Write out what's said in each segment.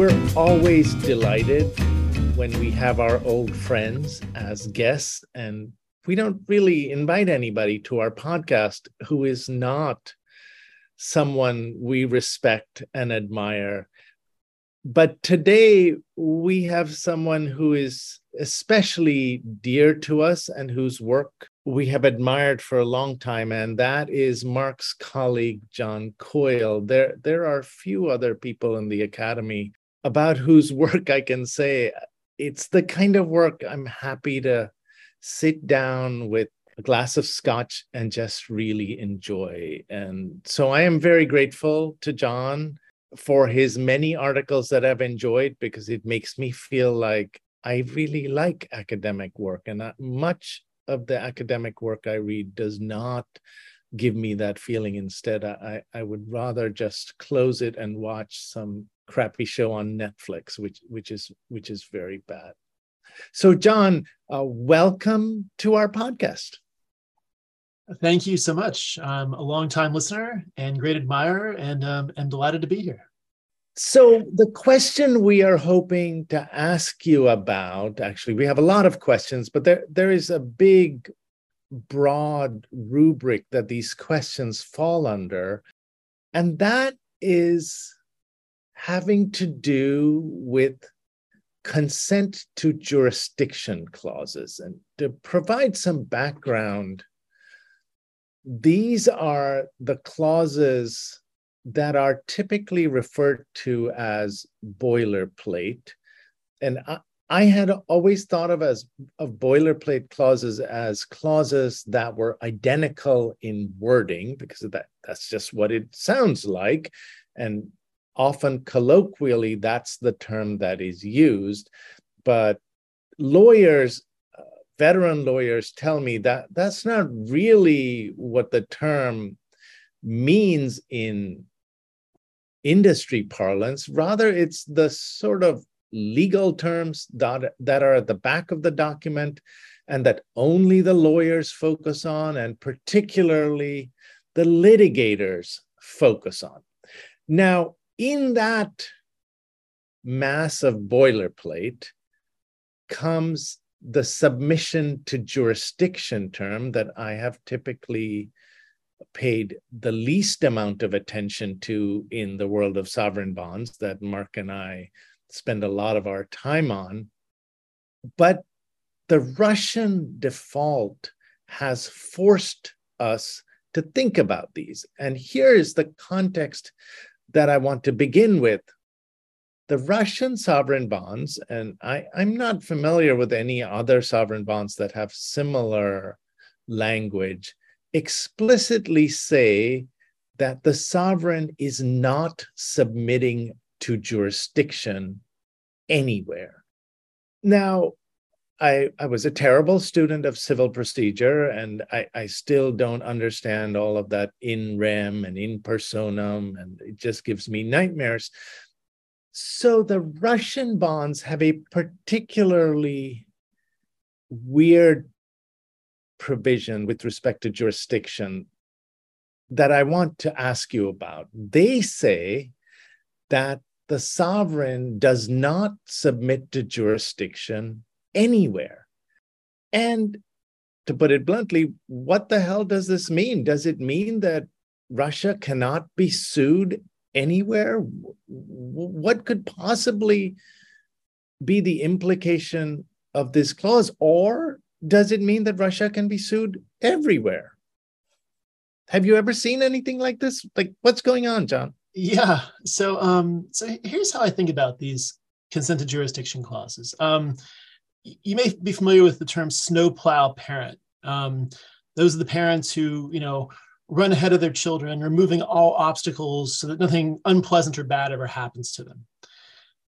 We're always delighted when we have our old friends as guests, and we don't really invite anybody to our podcast who is not someone we respect and admire. But today we have someone who is especially dear to us and whose work we have admired for a long time, and that is Mark's colleague, John Coyle. There are few other people in the Academy about whose work I can say it's the kind of work I'm happy to sit down with a glass of scotch and just really enjoy. And so I am very grateful to John for his many articles that I've enjoyed, because it makes me feel like I really like academic work, and much of the academic work I read does not give me that feeling. Instead, I would rather just close it and watch some crappy show on Netflix, which is very bad. So John, welcome to our podcast. Thank you so much. I'm a longtime listener and great admirer, and I'm delighted to be here. So the question we are hoping to ask you about, actually, we have a lot of questions, but there is a big, broad rubric that these questions fall under, and that is having to do with consent to jurisdiction clauses. And to provide some background, these are the clauses that are typically referred to as boilerplate. And I had always thought of boilerplate clauses as clauses that were identical in wording, because that's just what it sounds like. And often colloquially, that's the term that is used. But lawyers, veteran lawyers, tell me that that's not really what the term means in industry parlance. Rather, it's the sort of legal terms that are at the back of the document and that only the lawyers focus on, and particularly the litigators focus on. Now, in that mass of boilerplate comes the submission to jurisdiction term that I have typically paid the least amount of attention to in the world of sovereign bonds, that Mark and I spend a lot of our time on. But the Russian default has forced us to think about these. And here is the context that I want to begin with. The Russian sovereign bonds, and I'm not familiar with any other sovereign bonds that have similar language, explicitly say that the sovereign is not submitting to jurisdiction anywhere. Now, I was a terrible student of civil procedure, and I still don't understand all of that in rem and in personam, and it just gives me nightmares. So the Russian bonds have a particularly weird provision with respect to jurisdiction that I want to ask you about. They say that the sovereign does not submit to jurisdiction anywhere. And to put it bluntly, what the hell does this mean? Does it mean that Russia cannot be sued anywhere? What could possibly be the implication of this clause? Or does it mean that Russia can be sued everywhere? Have you ever seen anything like this? Like, what's going on, John? Yeah. So here's how I think about these consent to jurisdiction clauses. You may be familiar with the term snowplow parent. Those are the parents who, run ahead of their children, removing all obstacles so that nothing unpleasant or bad ever happens to them.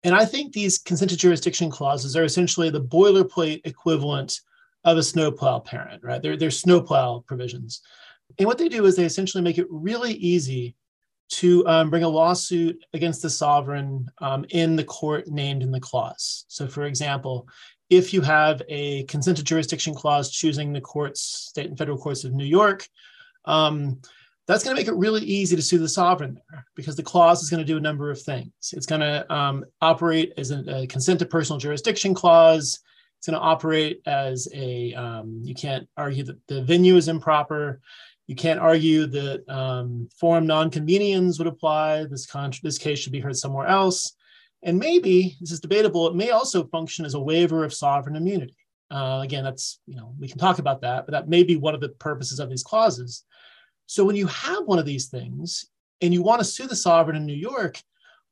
And I think these consent to jurisdiction clauses are essentially the boilerplate equivalent of a snowplow parent, right? They're snowplow provisions. And what they do is they essentially make it really easy to bring a lawsuit against the sovereign in the court named in the clause. So for example, if you have a consent to jurisdiction clause choosing the courts, state and federal courts of New York, That's going to make it really easy to sue the sovereign there, because the clause is going to do a number of things. It's going to operate as a consent to personal jurisdiction clause. It's going to operate as a, you can't argue that the venue is improper. You can't argue that forum non-conveniens would apply. This case should be heard somewhere else. And maybe, this is debatable, it may also function as a waiver of sovereign immunity. Again, that's, you know, we can talk about that, but that may be one of the purposes of these clauses. So when you have one of these things and you want to sue the sovereign in New York,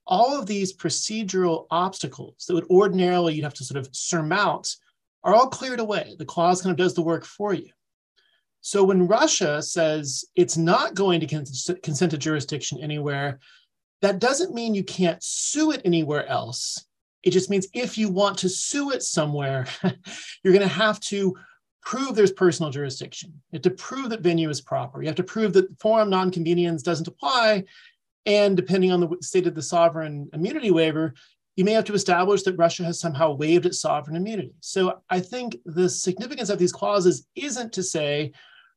all of these procedural obstacles that would ordinarily you'd have to sort of surmount are all cleared away. The clause kind of does the work for you. So when Russia says it's not going to consent to jurisdiction anywhere, that doesn't mean you can't sue it anywhere else. It just means if you want to sue it somewhere, you're going to have to prove there's personal jurisdiction. You have to prove that venue is proper. You have to prove that forum non-conveniens doesn't apply. And depending on the state of the sovereign immunity waiver, you may have to establish that Russia has somehow waived its sovereign immunity. So I think the significance of these clauses isn't to say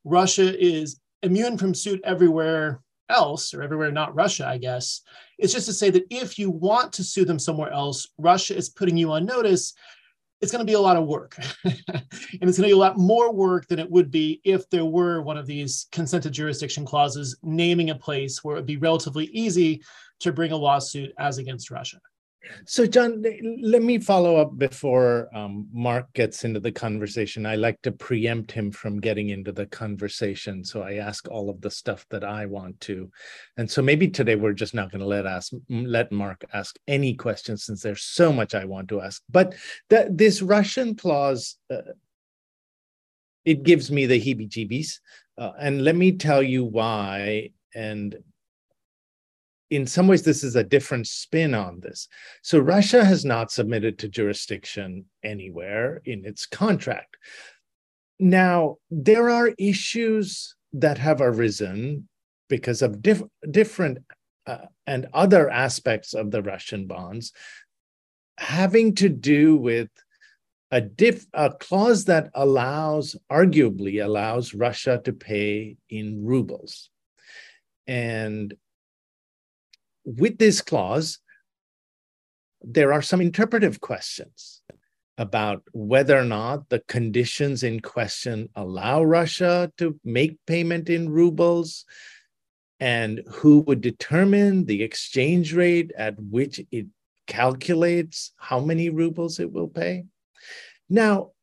Russia is immune from suit everywhere else, or everywhere not Russia, I guess. It's just to say that if you want to sue them somewhere else, Russia is putting you on notice. It's going to be a lot of work. And it's going to be a lot more work than it would be if there were one of these consent to jurisdiction clauses naming a place where it would be relatively easy to bring a lawsuit as against Russia. So, John, let me follow up before Mark gets into the conversation. I like to preempt him from getting into the conversation. So I ask all of the stuff that I want to. And so maybe today we're just not going to let Mark ask any questions, since there's so much I want to ask. But this Russian clause, it gives me the heebie-jeebies. And let me tell you why. And in some ways, this is a different spin on this. So Russia has not submitted to jurisdiction anywhere in its contract. Now, there are issues that have arisen because of different and other aspects of the Russian bonds having to do with a clause that arguably allows Russia to pay in rubles. And with this clause, there are some interpretive questions about whether or not the conditions in question allow Russia to make payment in rubles, and who would determine the exchange rate at which it calculates how many rubles it will pay. Now,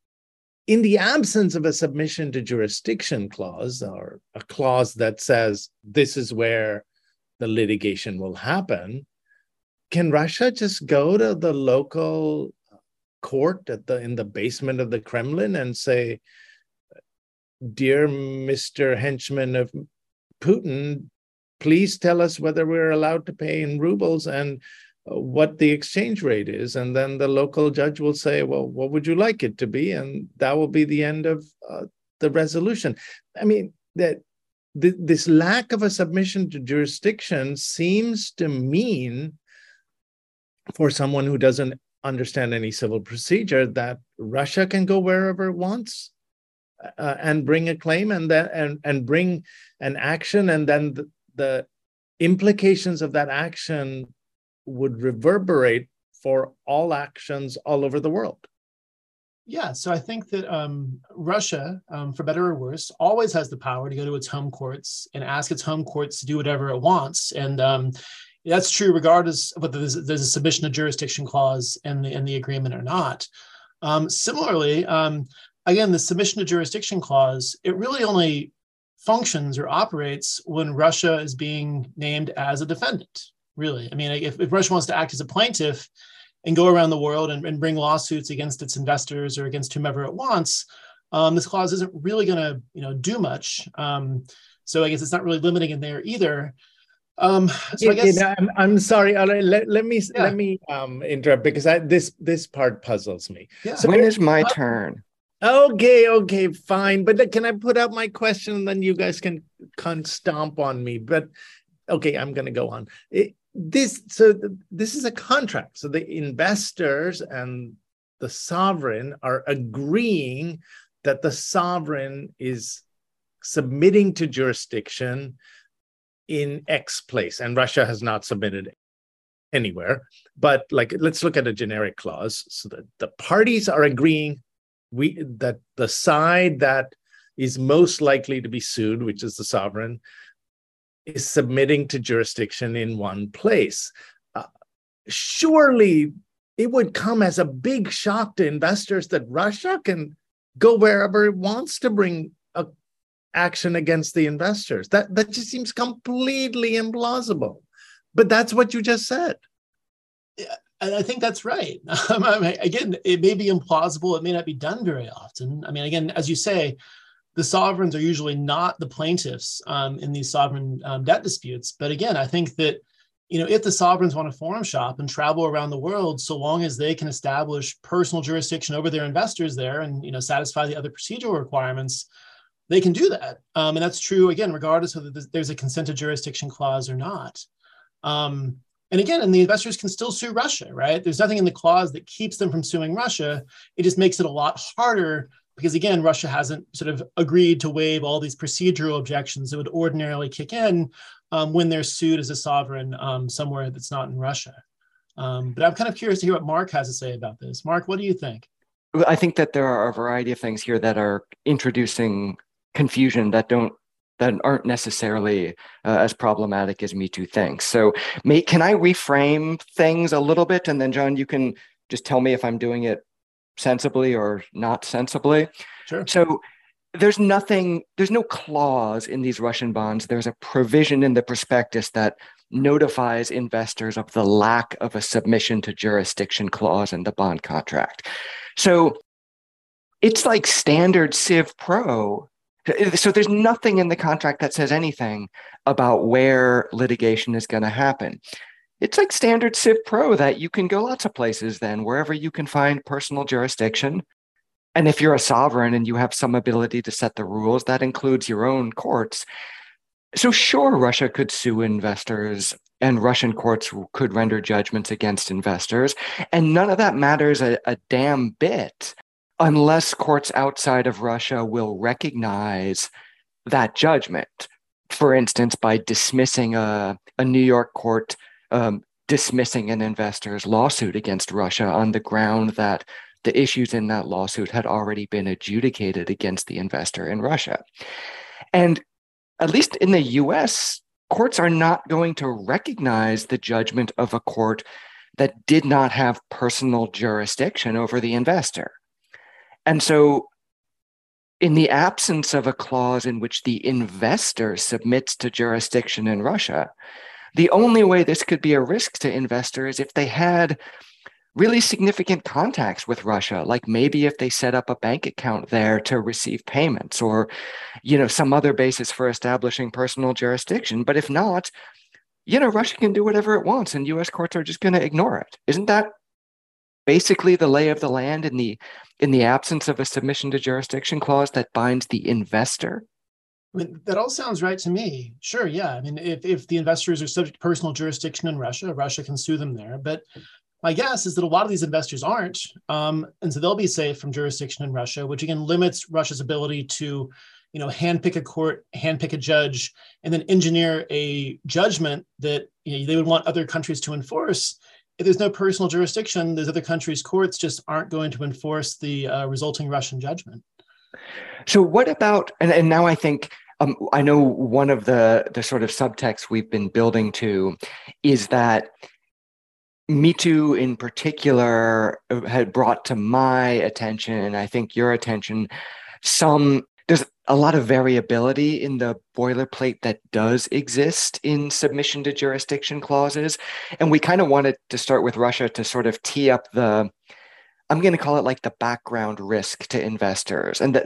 in the absence of a submission to jurisdiction clause, or a clause that says this is where the litigation will happen, can Russia just go to the local court in the basement of the Kremlin and say, "Dear Mr. Henchman of Putin, please tell us whether we're allowed to pay in rubles and what the exchange rate is." And then the local judge will say, "Well, what would you like it to be?" And that will be the end of the resolution. I mean, this lack of a submission to jurisdiction seems to mean, for someone who doesn't understand any civil procedure, that Russia can go wherever it wants and bring a claim and bring an action, and then the implications of that action would reverberate for all actions all over the world. Yeah, so I think that Russia, for better or worse, always has the power to go to its home courts and ask its home courts to do whatever it wants. And that's true regardless of whether there's a submission to jurisdiction clause in the agreement or not. Similarly, again, the submission to jurisdiction clause, it really only functions or operates when Russia is being named as a defendant, really. I mean, if Russia wants to act as a plaintiff and go around the world and bring lawsuits against its investors or against whomever it wants, this clause isn't really going to, do much. So I guess it's not really limiting in there either. So I guess I'm sorry. Let me interrupt, because this part puzzles me. Yeah. So when is my turn? Okay, fine. But can I put out my question and then you guys can stomp on me? But okay, I'm going to go on. This is a contract. So the investors and the sovereign are agreeing that the sovereign is submitting to jurisdiction in X place, and Russia has not submitted anywhere. But like, let's look at a generic clause so that the parties are agreeing that the side that is most likely to be sued, which is the sovereign, is submitting to jurisdiction in one place. Surely it would come as a big shock to investors that Russia can go wherever it wants to bring action against the investors. That just seems completely implausible. But that's what you just said. Yeah, and I think that's right. Again, it may be implausible. It may not be done very often. I mean, again, as you say, the sovereigns are usually not the plaintiffs in these sovereign debt disputes. But again, I think that, you know, if the sovereigns want to forum shop and travel around the world, so long as they can establish personal jurisdiction over their investors there and, you know, satisfy the other procedural requirements, they can do that. And that's true, again, regardless of whether there's a consent to jurisdiction clause or not. And again, and the investors can still sue Russia, right? There's nothing in the clause that keeps them from suing Russia. It just makes it a lot harder because, again, Russia hasn't sort of agreed to waive all these procedural objections that would ordinarily kick in when they're sued as a sovereign somewhere that's not in Russia. But I'm kind of curious to hear what Mark has to say about this. Mark, what do you think? I think that there are a variety of things here that are introducing confusion that aren't necessarily as problematic as Me Too thinks. So can I reframe things a little bit? And then, John, you can just tell me if I'm doing it sensibly or not sensibly. Sure. So there's no clause in these Russian bonds. There's a provision in the prospectus that notifies investors of the lack of a submission to jurisdiction clause in the bond contract. So it's like standard Civ Pro. So there's nothing in the contract that says anything about where litigation is going to happen. It's like standard Civ Pro that you can go lots of places then, wherever you can find personal jurisdiction. And if you're a sovereign and you have some ability to set the rules, that includes your own courts. So sure, Russia could sue investors and Russian courts could render judgments against investors. And none of that matters a damn bit unless courts outside of Russia will recognize that judgment. For instance, by dismissing a New York court, dismissing an investor's lawsuit against Russia on the ground that the issues in that lawsuit had already been adjudicated against the investor in Russia. And at least in the US, courts are not going to recognize the judgment of a court that did not have personal jurisdiction over the investor. And so in the absence of a clause in which the investor submits to jurisdiction in Russia, the only way this could be a risk to investors is if they had really significant contacts with Russia, like maybe if they set up a bank account there to receive payments or, you know, some other basis for establishing personal jurisdiction. But if not, you know, Russia can do whatever it wants and U.S. courts are just going to ignore it. Isn't that basically the lay of the land in the absence of a submission to jurisdiction clause that binds the investor? I mean, that all sounds right to me. Sure, yeah. I mean, if the investors are subject to personal jurisdiction in Russia, Russia can sue them there. But my guess is that a lot of these investors aren't, and so they'll be safe from jurisdiction in Russia, which again limits Russia's ability to, you know, handpick a court, handpick a judge, and then engineer a judgment that, you know, they would want other countries to enforce. If there's no personal jurisdiction, those other countries' courts just aren't going to enforce the resulting Russian judgment. So what about, and now I think, I know one of the sort of subtext we've been building to is that Me Too in particular had brought to my attention, and I think your attention, there's a lot of variability in the boilerplate that does exist in submission to jurisdiction clauses. And we kind of wanted to start with Russia to sort of tee up the, I'm going to call it like the background risk to investors. And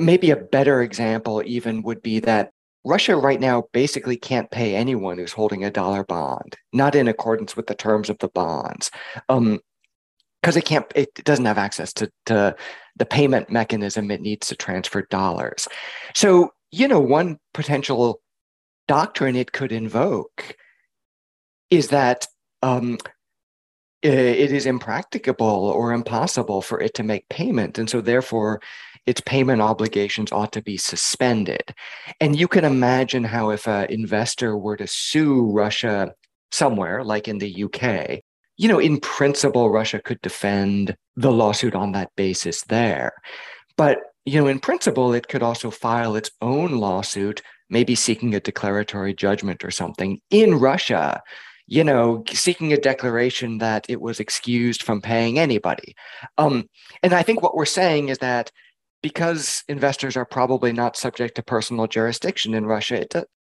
maybe a better example even would be that Russia right now basically can't pay anyone who's holding a dollar bond, not in accordance with the terms of the bonds, because it doesn't have access to the payment mechanism it needs to transfer dollars. So, you know, one potential doctrine it could invoke is that it is impracticable or impossible for it to make payment. And so therefore, its payment obligations ought to be suspended. And you can imagine how if an investor were to sue Russia somewhere, like in the UK, you know, in principle, Russia could defend the lawsuit on that basis there. But, you know, in principle, it could also file its own lawsuit, maybe seeking a declaratory judgment or something in Russia, you know, seeking a declaration that it was excused from paying anybody. And I think what we're saying is that because investors are probably not subject to personal jurisdiction in Russia,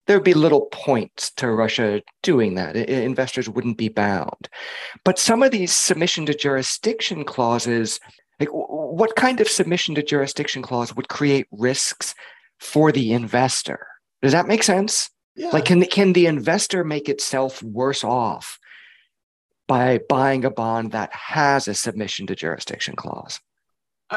there'd be little point to Russia doing that. Investors wouldn't be bound. But some of these submission to jurisdiction clauses, like what kind of submission to jurisdiction clause would create risks for the investor? Does that make sense? Yeah. Like, can the investor make itself worse off by buying a bond that has a submission to jurisdiction clause?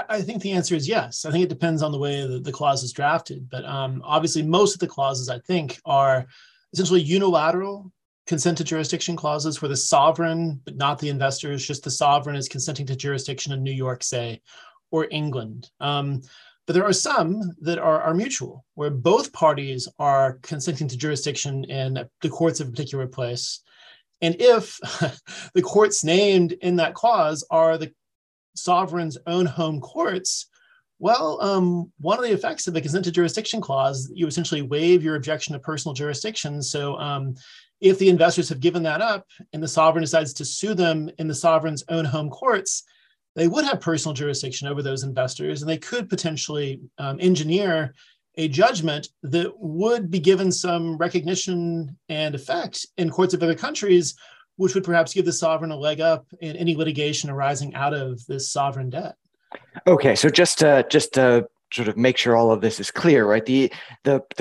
I think the answer is yes. I think it depends on the way the clause is drafted. But obviously, most of the clauses, I think, are essentially unilateral consent to jurisdiction clauses where the sovereign, but not the investors, just the sovereign is consenting to jurisdiction in New York, say, or England. But there are some that are mutual, where both parties are consenting to jurisdiction in the courts of a particular place. And if the courts named in that clause are the sovereign's own home courts, well, one of the effects of the consent to jurisdiction clause, you essentially waive your objection to personal jurisdiction. So if the investors have given that up and the sovereign decides to sue them in the sovereign's own home courts, they would have personal jurisdiction over those investors, and they could potentially engineer a judgment that would be given some recognition and effect in courts of other countries, which would perhaps give the sovereign a leg up in any litigation arising out of this sovereign debt. Okay, so just to sort of make sure all of this is clear, right? The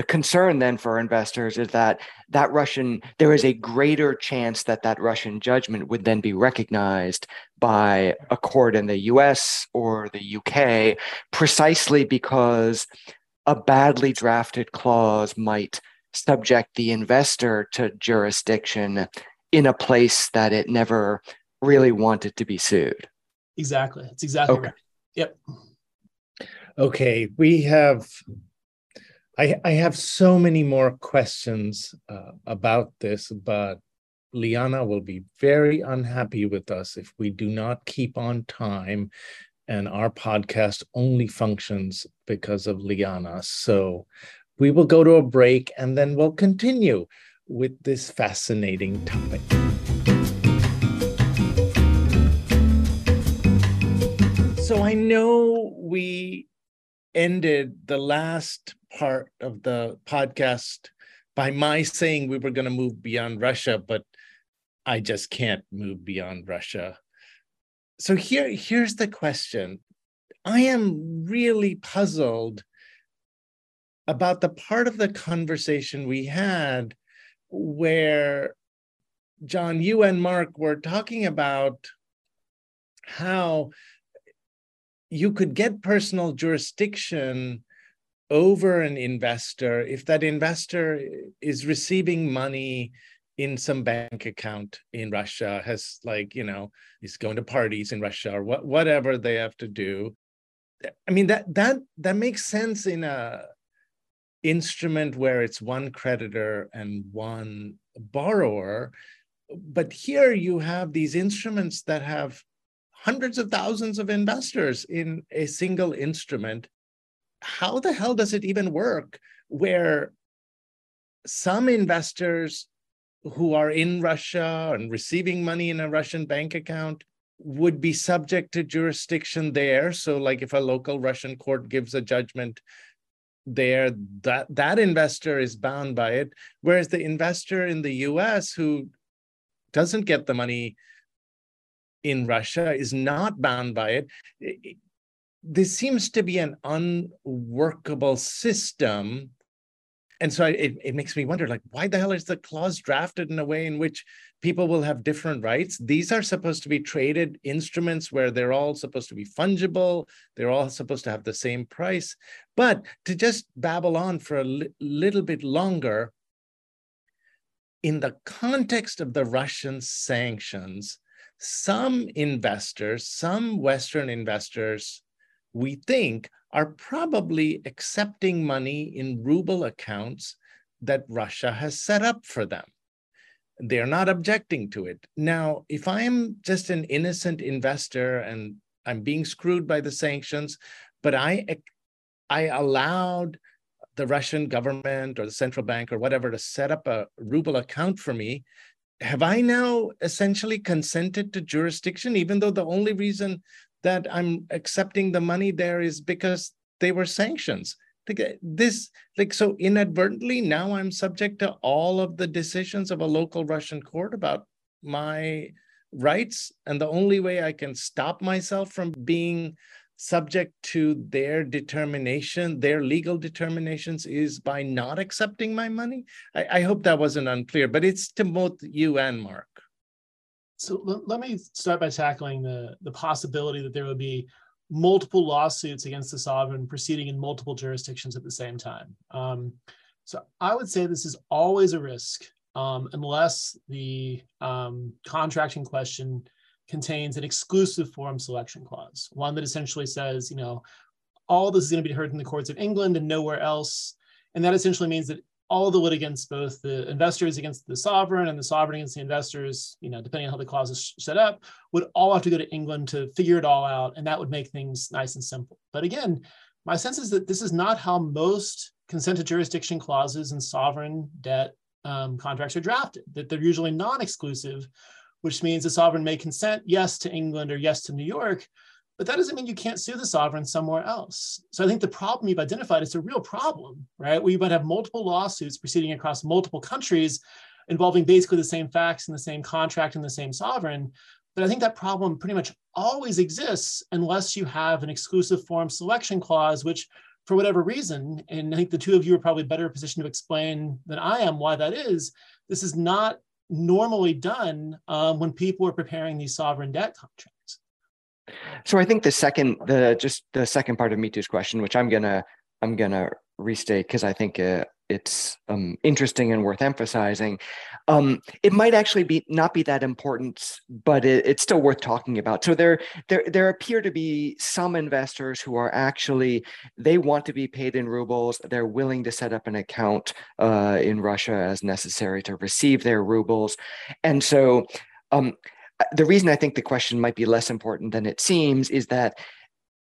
concern then for investors is that there is a greater chance that Russian judgment would then be recognized by a court in the US or the UK, precisely because a badly drafted clause might subject the investor to jurisdiction in a place that it never really wanted to be sued. Exactly. That's exactly right. Yep. Okay. We have, I have so many more questions about this, but Liana will be very unhappy with us if we do not keep on time, and our podcast only functions because of Liana. So we will go to a break and then we'll continue with this fascinating topic. So I know we ended the last part of the podcast by my saying we were going to move beyond Russia, but I just can't move beyond Russia. So here's the question. I am really puzzled about the part of the conversation we had where, John, you and Mark were talking about how you could get personal jurisdiction over an investor if that investor is receiving money in some bank account in Russia, has, like, you know, is going to parties in Russia or whatever they have to do. I mean, that makes sense in a instrument where it's one creditor and one borrower. But here you have these instruments that have hundreds of thousands of investors in a single instrument. How the hell does it even work where some investors who are in Russia and receiving money in a Russian bank account would be subject to jurisdiction there? So like if a local Russian court gives a judgment there, that investor is bound by it, whereas the investor in the US who doesn't get the money in Russia is not bound by it. This seems to be an unworkable system. And so it makes me wonder, like, why the hell is the clause drafted in a way in which people will have different rights? These are supposed to be traded instruments where they're all supposed to be fungible. They're all supposed to have the same price. But to just babble on for a little bit longer, in the context of the Russian sanctions, some investors, some Western investors, we think, are probably accepting money in ruble accounts that Russia has set up for them. They're not objecting to it. Now, if I am just an innocent investor and I'm being screwed by the sanctions, but I allowed the Russian government or the central bank or whatever to set up a ruble account for me, have I now essentially consented to jurisdiction, even though the only reason that I'm accepting the money there is because they were sanctions? So inadvertently, now I'm subject to all of the decisions of a local Russian court about my rights. And the only way I can stop myself from being subject to their determination, their legal determinations, is by not accepting my money? I hope that wasn't unclear, but it's to both you and Mark. So let me start by tackling the possibility that there would be multiple lawsuits against the sovereign proceeding in multiple jurisdictions at the same time. So I would say this is always a risk unless the contract in question contains an exclusive forum selection clause, one that essentially says, you know, all this is going to be heard in the courts of England and nowhere else. And that essentially means that all the litigants, both the investors against the sovereign and the sovereign against the investors, you know, depending on how the clause is set up, would all have to go to England to figure it all out. And that would make things nice and simple. But again, my sense is that this is not how most consent to jurisdiction clauses in sovereign debt contracts are drafted, that they're usually non-exclusive, which means the sovereign may consent, yes, to England or yes to New York, but that doesn't mean you can't sue the sovereign somewhere else. So I think the problem you've identified is a real problem, right? We might have multiple lawsuits proceeding across multiple countries involving basically the same facts and the same contract and the same sovereign. But I think that problem pretty much always exists unless you have an exclusive forum selection clause, which for whatever reason, and I think the two of you are probably better positioned to explain than I am why that is, this is not normally done when people are preparing these sovereign debt contracts. So I think the second part of MeToo's question, which I'm gonna restate because I think it's interesting and worth emphasizing. It might actually not be that important, but it's still worth talking about. So there appear to be some investors who are actually, they want to be paid in rubles. They're willing to set up an account in Russia as necessary to receive their rubles. And so the reason I think the question might be less important than it seems is that,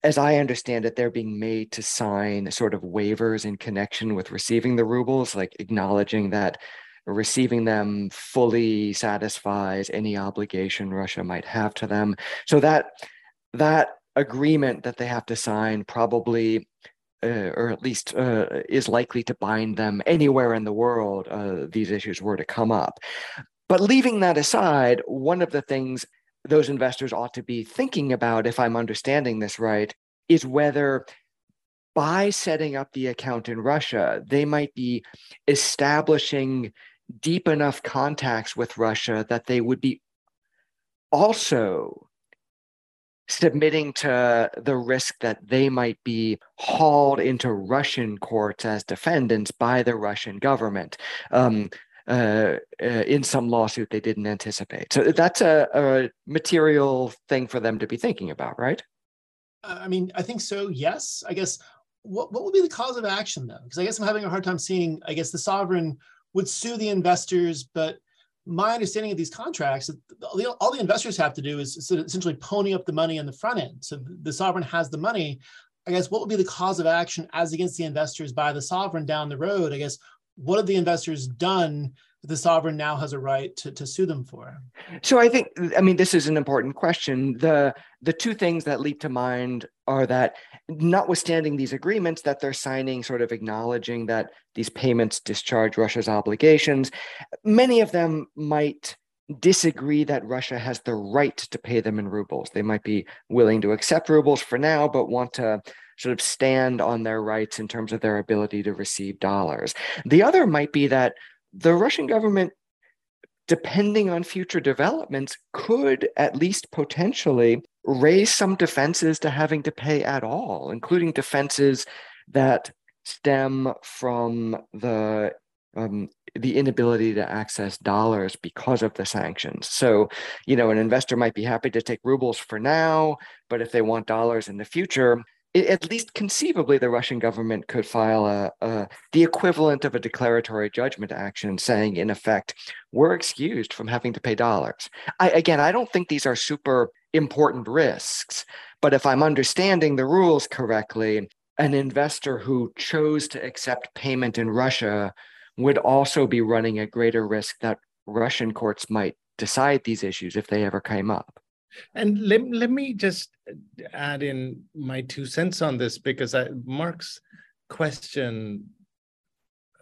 as I understand it, they're being made to sign sort of waivers in connection with receiving the rubles, like acknowledging that receiving them fully satisfies any obligation Russia might have to them. So that agreement that they have to sign probably, or at least is likely to bind them anywhere in the world these issues were to come up. But leaving that aside, one of the things those investors ought to be thinking about, if I'm understanding this right, is whether by setting up the account in Russia, they might be establishing deep enough contacts with Russia that they would be also submitting to the risk that they might be hauled into Russian courts as defendants by the Russian government. In some lawsuit they didn't anticipate. So that's a material thing for them to be thinking about, right? I mean, I think so, yes. I guess, what would be the cause of action, though? Because I guess I'm having a hard time seeing, I guess the sovereign would sue the investors, but my understanding of these contracts, all the investors have to do is essentially pony up the money on the front end. So the sovereign has the money. I guess, what would be the cause of action as against the investors by the sovereign down the road? I guess, what have the investors done that the sovereign now has a right to sue them for? So I think, I mean, this is an important question. The two things that leap to mind are that notwithstanding these agreements that they're signing, sort of acknowledging that these payments discharge Russia's obligations, many of them might disagree that Russia has the right to pay them in rubles. They might be willing to accept rubles for now, but want to sort of stand on their rights in terms of their ability to receive dollars. The other might be that the Russian government, depending on future developments, could at least potentially raise some defenses to having to pay at all, including defenses that stem from the inability to access dollars because of the sanctions. So, you know, an investor might be happy to take rubles for now, but if they want dollars in the future, at least conceivably, the Russian government could file the equivalent of a declaratory judgment action saying, in effect, we're excused from having to pay dollars. I don't think these are super important risks, but if I'm understanding the rules correctly, an investor who chose to accept payment in Russia would also be running a greater risk that Russian courts might decide these issues if they ever came up. And let me just add in my 2 cents on this, because Mark's question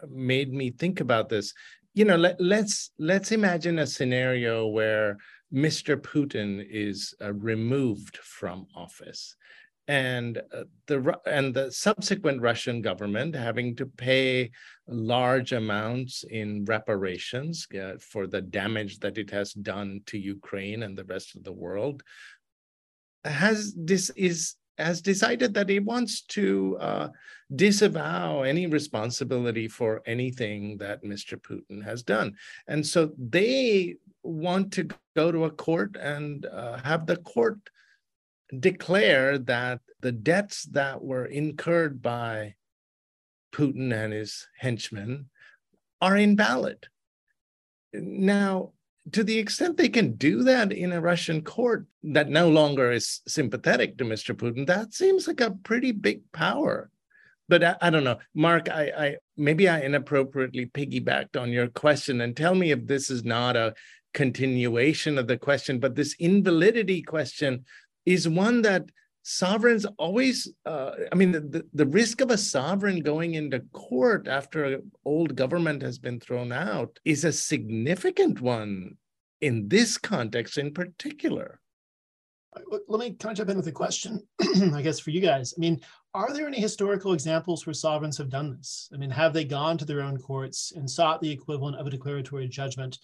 made me think about this. You know, let's imagine a scenario where Mr. Putin is removed from office, and the subsequent Russian government having to pay large amounts in reparations for the damage that it has done to Ukraine and the rest of the world, has decided that it wants to disavow any responsibility for anything that Mr. Putin has done. And so they want to go to a court and have the court declare that the debts that were incurred by Putin and his henchmen are invalid. Now, to the extent they can do that in a Russian court that no longer is sympathetic to Mr. Putin, that seems like a pretty big power. But I don't know, Mark, maybe I inappropriately piggybacked on your question, and tell me if this is not a continuation of the question, but this invalidity question is one that sovereigns always, the risk of a sovereign going into court after an old government has been thrown out is a significant one in this context in particular. Can I jump in with a question, I guess, for you guys? I mean, are there any historical examples where sovereigns have done this? I mean, have they gone to their own courts and sought the equivalent of a declaratory judgment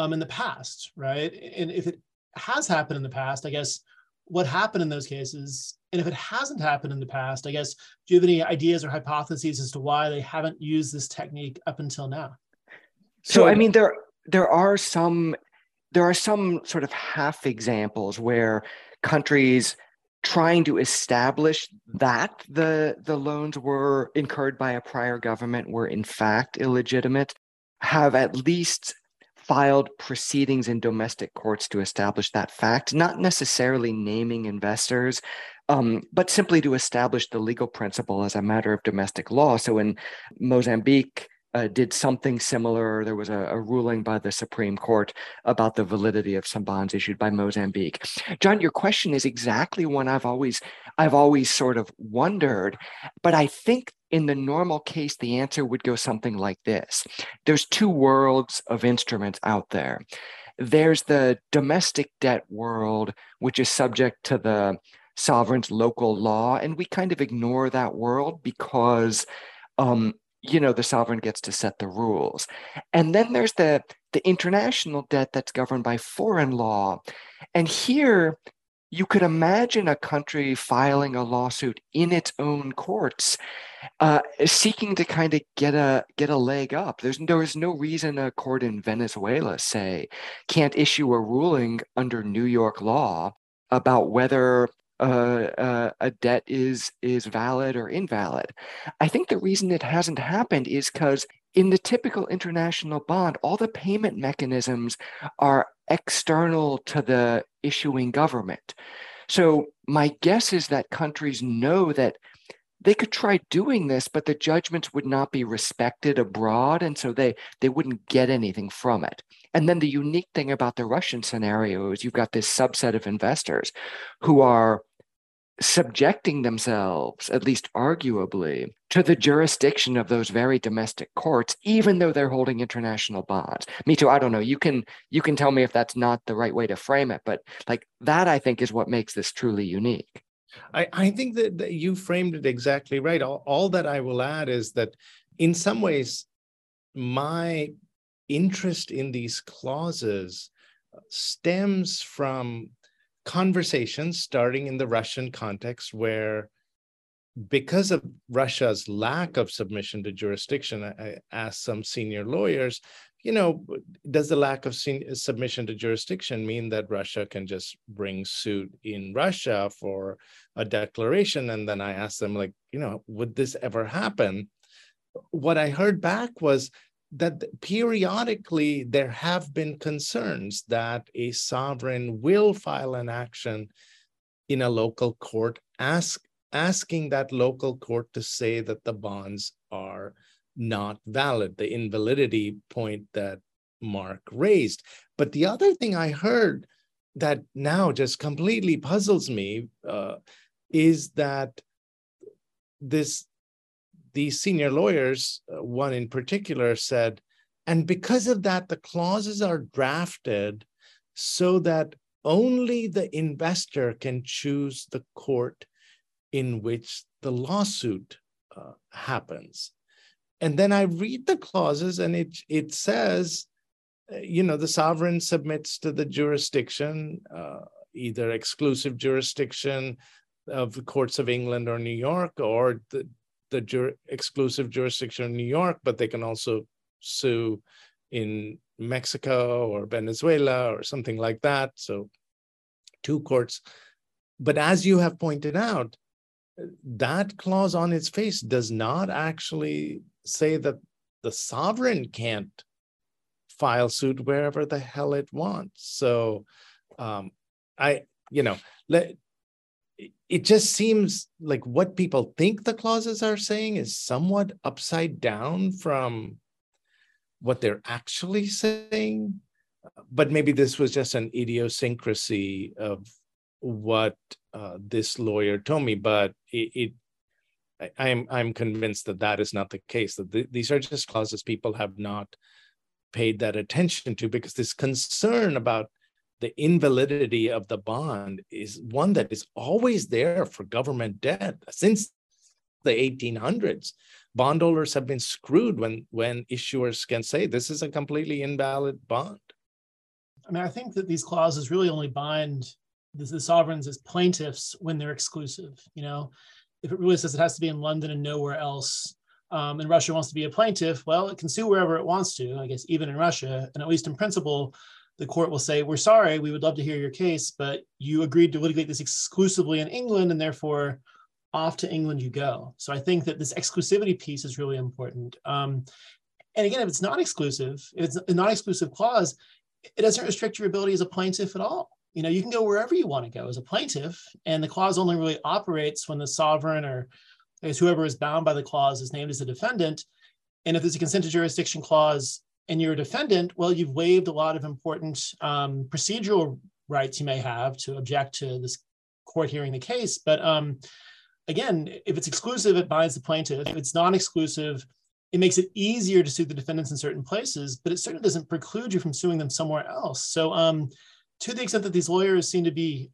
in the past, right? And if it has happened in the past, I guess, what happened in those cases? And if it hasn't happened in the past, I guess, do you have any ideas or hypotheses as to why they haven't used this technique up until now? So I mean, there are some sort of half examples where countries trying to establish that the loans were incurred by a prior government were in fact illegitimate have at least filed proceedings in domestic courts to establish that fact, not necessarily naming investors, but simply to establish the legal principle as a matter of domestic law. So in Mozambique, did something similar. There was a ruling by the Supreme Court about the validity of some bonds issued by Mozambique. John, your question is exactly one I've always sort of wondered, but I think in the normal case, the answer would go something like this. There's two worlds of instruments out there. There's the domestic debt world, which is subject to the sovereign's local law, and we kind of ignore that world because the sovereign gets to set the rules. And then there's the international debt that's governed by foreign law. And here, you could imagine a country filing a lawsuit in its own courts, seeking to kind of get a leg up. There is no reason a court in Venezuela, say, can't issue a ruling under New York law about whether a debt is valid or invalid. I think the reason it hasn't happened is because in the typical international bond, all the payment mechanisms are external to the issuing government. So my guess is that countries know that they could try doing this, but the judgments would not be respected abroad, and so they wouldn't get anything from it. And then the unique thing about the Russian scenario is you've got this subset of investors who are subjecting themselves, at least arguably, to the jurisdiction of those very domestic courts, even though they're holding international bonds. MeToo, I don't know. You can tell me if that's not the right way to frame it, but like that, I think, is what makes this truly unique. I think that you framed it exactly right. All that I will add is that in some ways, my interest in these clauses stems from conversations starting in the Russian context where, because of Russia's lack of submission to jurisdiction, I asked some senior lawyers, you know, does the lack of submission to jurisdiction mean that Russia can just bring suit in Russia for a declaration? And then I asked them, like, you know, would this ever happen? What I heard back was that periodically there have been concerns that a sovereign will file an action in a local court, asking that local court to say that the bonds are not valid, the invalidity point that Mark raised. But the other thing I heard that now just completely puzzles me is that these senior lawyers, one in particular, said, and because of that, the clauses are drafted so that only the investor can choose the court in which the lawsuit happens. And then I read the clauses, and it says, you know, the sovereign submits to the jurisdiction, either exclusive jurisdiction of the courts of England or New York, or the exclusive jurisdiction of New York, but they can also sue in Mexico or Venezuela or something like that. So two courts. But as you have pointed out, that clause on its face does not actually say that the sovereign can't file suit wherever the hell it wants. So it just seems like what people think the clauses are saying is somewhat upside down from what they're actually saying. But maybe this was just an idiosyncrasy of what this lawyer told me, but I'm convinced that that is not the case, that these are just clauses people have not paid that attention to, because this concern about the invalidity of the bond is one that is always there for government debt. Since the 1800s, bondholders have been screwed when issuers can say, this is a completely invalid bond. I mean, I think that these clauses really only bind the sovereigns as plaintiffs when they're exclusive. You know, if it really says it has to be in London and nowhere else, and Russia wants to be a plaintiff, well, it can sue wherever it wants to, I guess, even in Russia. And at least in principle, the court will say, we're sorry, we would love to hear your case, but you agreed to litigate this exclusively in England, and therefore off to England you go. So I think that this exclusivity piece is really important. And again, if it's not exclusive, if it's a non-exclusive clause, it doesn't restrict your ability as a plaintiff at all. You know, you can go wherever you want to go as a plaintiff, and the clause only really operates when the sovereign, or I guess whoever is bound by the clause, is named as a defendant. And if there's a consent to jurisdiction clause and you're a defendant, well, you've waived a lot of important procedural rights you may have to object to this court hearing the case. But again, if it's exclusive, it binds the plaintiff. If it's non-exclusive, it makes it easier to sue the defendants in certain places, but it certainly doesn't preclude you from suing them somewhere else. So, to the extent that these lawyers seem to be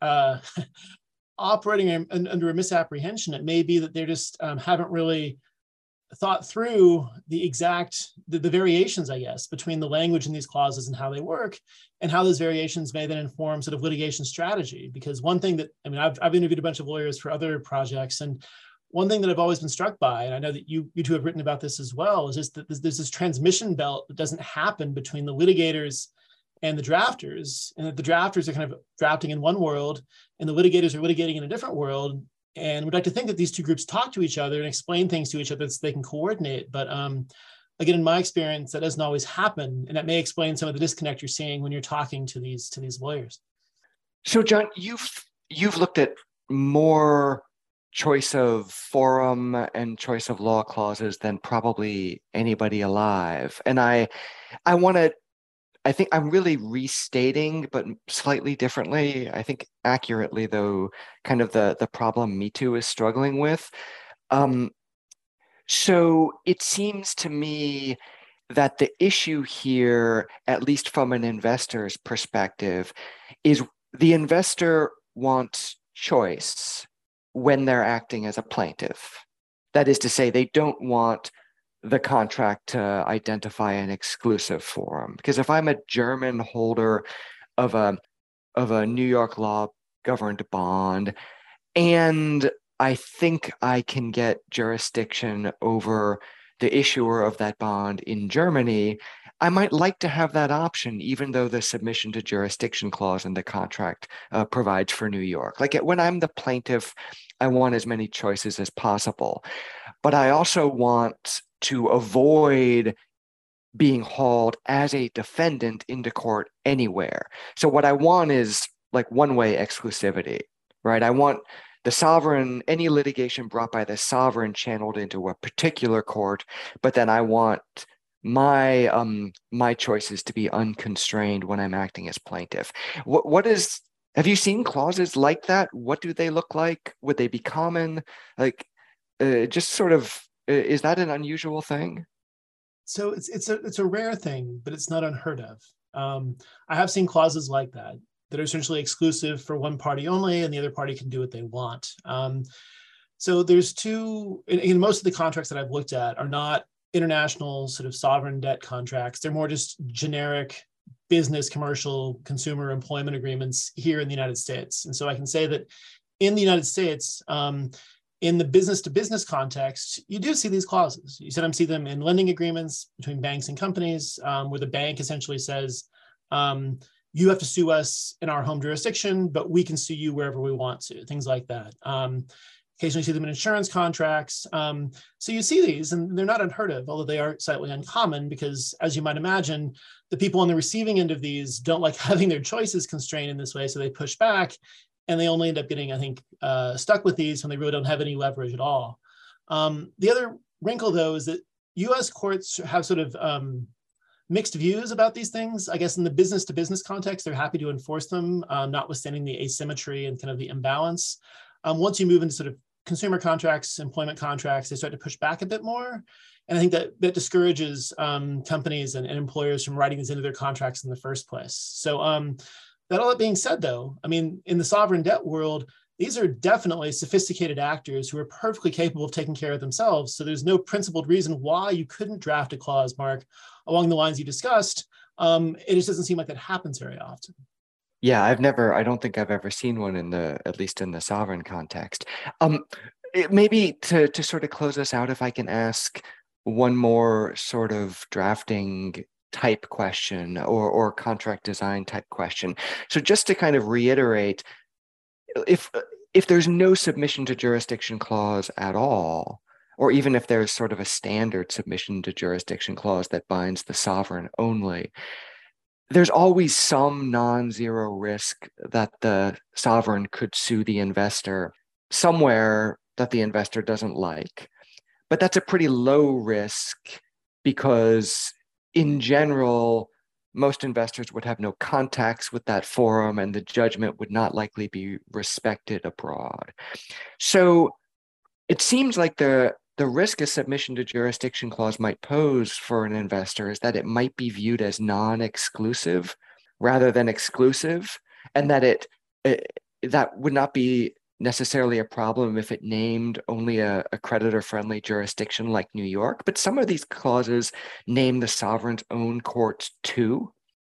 operating under a misapprehension, it may be that they just haven't really thought through the variations, I guess, between the language in these clauses and how they work, and how those variations may then inform sort of litigation strategy. Because one thing that, I mean, I've interviewed a bunch of lawyers for other projects, and one thing that I've always been struck by, and I know that you two have written about this as well, is just that there's this transmission belt that doesn't happen between the litigators and the drafters, and that the drafters are kind of drafting in one world and the litigators are litigating in a different world. And we'd like to think that these two groups talk to each other and explain things to each other so they can coordinate. But again, in my experience, that doesn't always happen. And that may explain some of the disconnect you're seeing when you're talking to these lawyers. So John, you've looked at more choice of forum and choice of law clauses than probably anybody alive. And I think I'm really restating, but slightly differently, I think accurately though, kind of the problem MeToo is struggling with. So it seems to me that the issue here, at least from an investor's perspective, is the investor wants choice when they're acting as a plaintiff. That is to say, they don't want the contract to identify an exclusive forum. Because if I'm a German holder of a New York law governed bond, and I think I can get jurisdiction over the issuer of that bond in Germany, I might like to have that option, even though the submission to jurisdiction clause in the contract provides for New York. Like when I'm the plaintiff, I want as many choices as possible, but I also want to avoid being hauled as a defendant into court anywhere. So what I want is like one-way exclusivity, right? I want the sovereign, any litigation brought by the sovereign channeled into a particular court, but then I want my my choices to be unconstrained when I'm acting as plaintiff. What is, have you seen clauses like that? What do they look like? Would they be common? Like just sort of, is that an unusual thing? So it's a rare thing, but it's not unheard of. I have seen clauses like that are essentially exclusive for one party only, and the other party can do what they want. So there's two, in most of the contracts that I've looked at are not international sort of sovereign debt contracts. They're more just generic business, commercial, consumer employment agreements here in the United States. And so I can say that in the United States, in the business-to-business context, you do see these clauses. You sometimes see them in lending agreements between banks and companies, where the bank essentially says, you have to sue us in our home jurisdiction, but we can sue you wherever we want to, things like that. Occasionally see them in insurance contracts. So you see these, and they're not unheard of, although they are slightly uncommon because, as you might imagine, the people on the receiving end of these don't like having their choices constrained in this way, so they push back. And they only end up getting, I think, stuck with these when they really don't have any leverage at all. The other wrinkle, though, is that U.S. courts have sort of mixed views about these things. I guess in the business-to-business context, they're happy to enforce them, notwithstanding the asymmetry and kind of the imbalance. Once you move into sort of consumer contracts, employment contracts, they start to push back a bit more. And I think that discourages companies and employers from writing these into their contracts in the first place. So that all that being said, though, I mean, in the sovereign debt world, these are definitely sophisticated actors who are perfectly capable of taking care of themselves. So there's no principled reason why you couldn't draft a clause, Mark, along the lines you discussed. It just doesn't seem like that happens very often. Yeah, I don't think I've ever seen one at least in the sovereign context. Maybe to sort of close us out, if I can ask one more sort of drafting type question or contract design type question. So just to kind of reiterate, if there's no submission to jurisdiction clause at all, or even if there's sort of a standard submission to jurisdiction clause that binds the sovereign only, there's always some non-zero risk that the sovereign could sue the investor somewhere that the investor doesn't like. But that's a pretty low risk because in general, most investors would have no contacts with that forum and the judgment would not likely be respected abroad. So it seems like the risk a submission to jurisdiction clause might pose for an investor is that it might be viewed as non-exclusive rather than exclusive, and that that would not be necessarily a problem if it named only a creditor-friendly jurisdiction like New York, but some of these clauses name the sovereign's own courts too.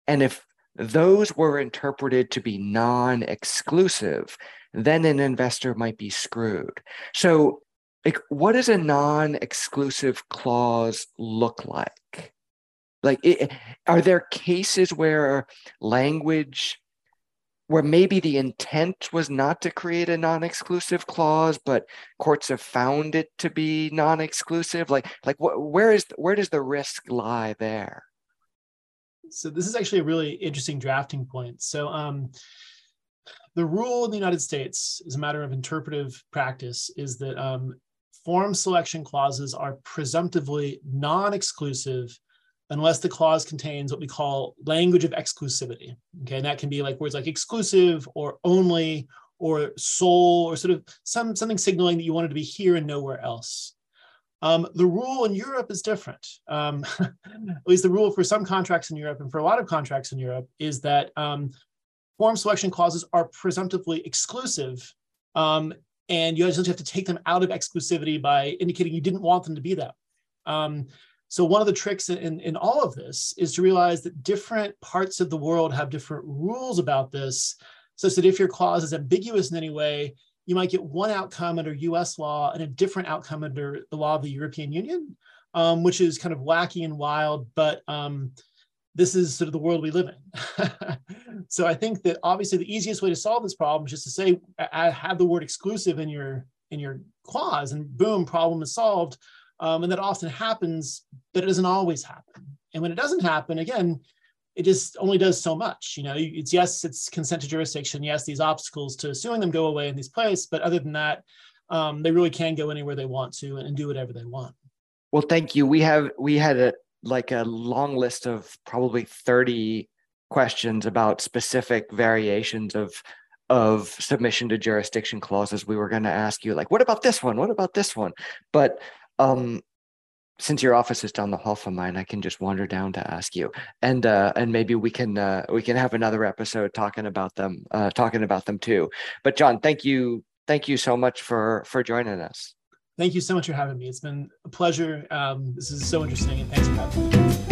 And if those were interpreted to be non-exclusive, then an investor might be screwed. So like, what does a non-exclusive clause look like? Like, are there cases where language where maybe the intent was not to create a non-exclusive clause, but courts have found it to be non-exclusive? Like where does the risk lie there? So this is actually a really interesting drafting point. So the rule in the United States, as a matter of interpretive practice, is that form selection clauses are presumptively non-exclusive unless the clause contains what we call language of exclusivity, okay? And that can be like words like exclusive or only or sole or sort of something signaling that you wanted to be here and nowhere else. The rule in Europe is different. At least the rule for some contracts in Europe and for a lot of contracts in Europe is that form selection clauses are presumptively exclusive, and you essentially have to take them out of exclusivity by indicating you didn't want them to be that. So one of the tricks in all of this is to realize that different parts of the world have different rules about this, such that if your clause is ambiguous in any way, you might get one outcome under US law and a different outcome under the law of the European Union, which is kind of wacky and wild, but this is sort of the world we live in. So I think that obviously the easiest way to solve this problem is just to say, have the word exclusive in your clause, and boom, problem is solved. And that often happens, but it doesn't always happen. And when it doesn't happen, again, it just only does so much. You know, it's yes, it's consent to jurisdiction. Yes, these obstacles to suing them go away in these places, but other than that, they really can go anywhere they want to and do whatever they want. Well, thank you. We had a long list of probably 30 questions about specific variations of submission to jurisdiction clauses. We were going to ask you, like, what about this one? What about this one? But since your office is down the hall from mine, I can just wander down to ask you, and maybe we can have another episode talking about them too. But John, thank you so much for joining us. Thank you so much for having me. It's been a pleasure. This is so interesting, and thanks for having me.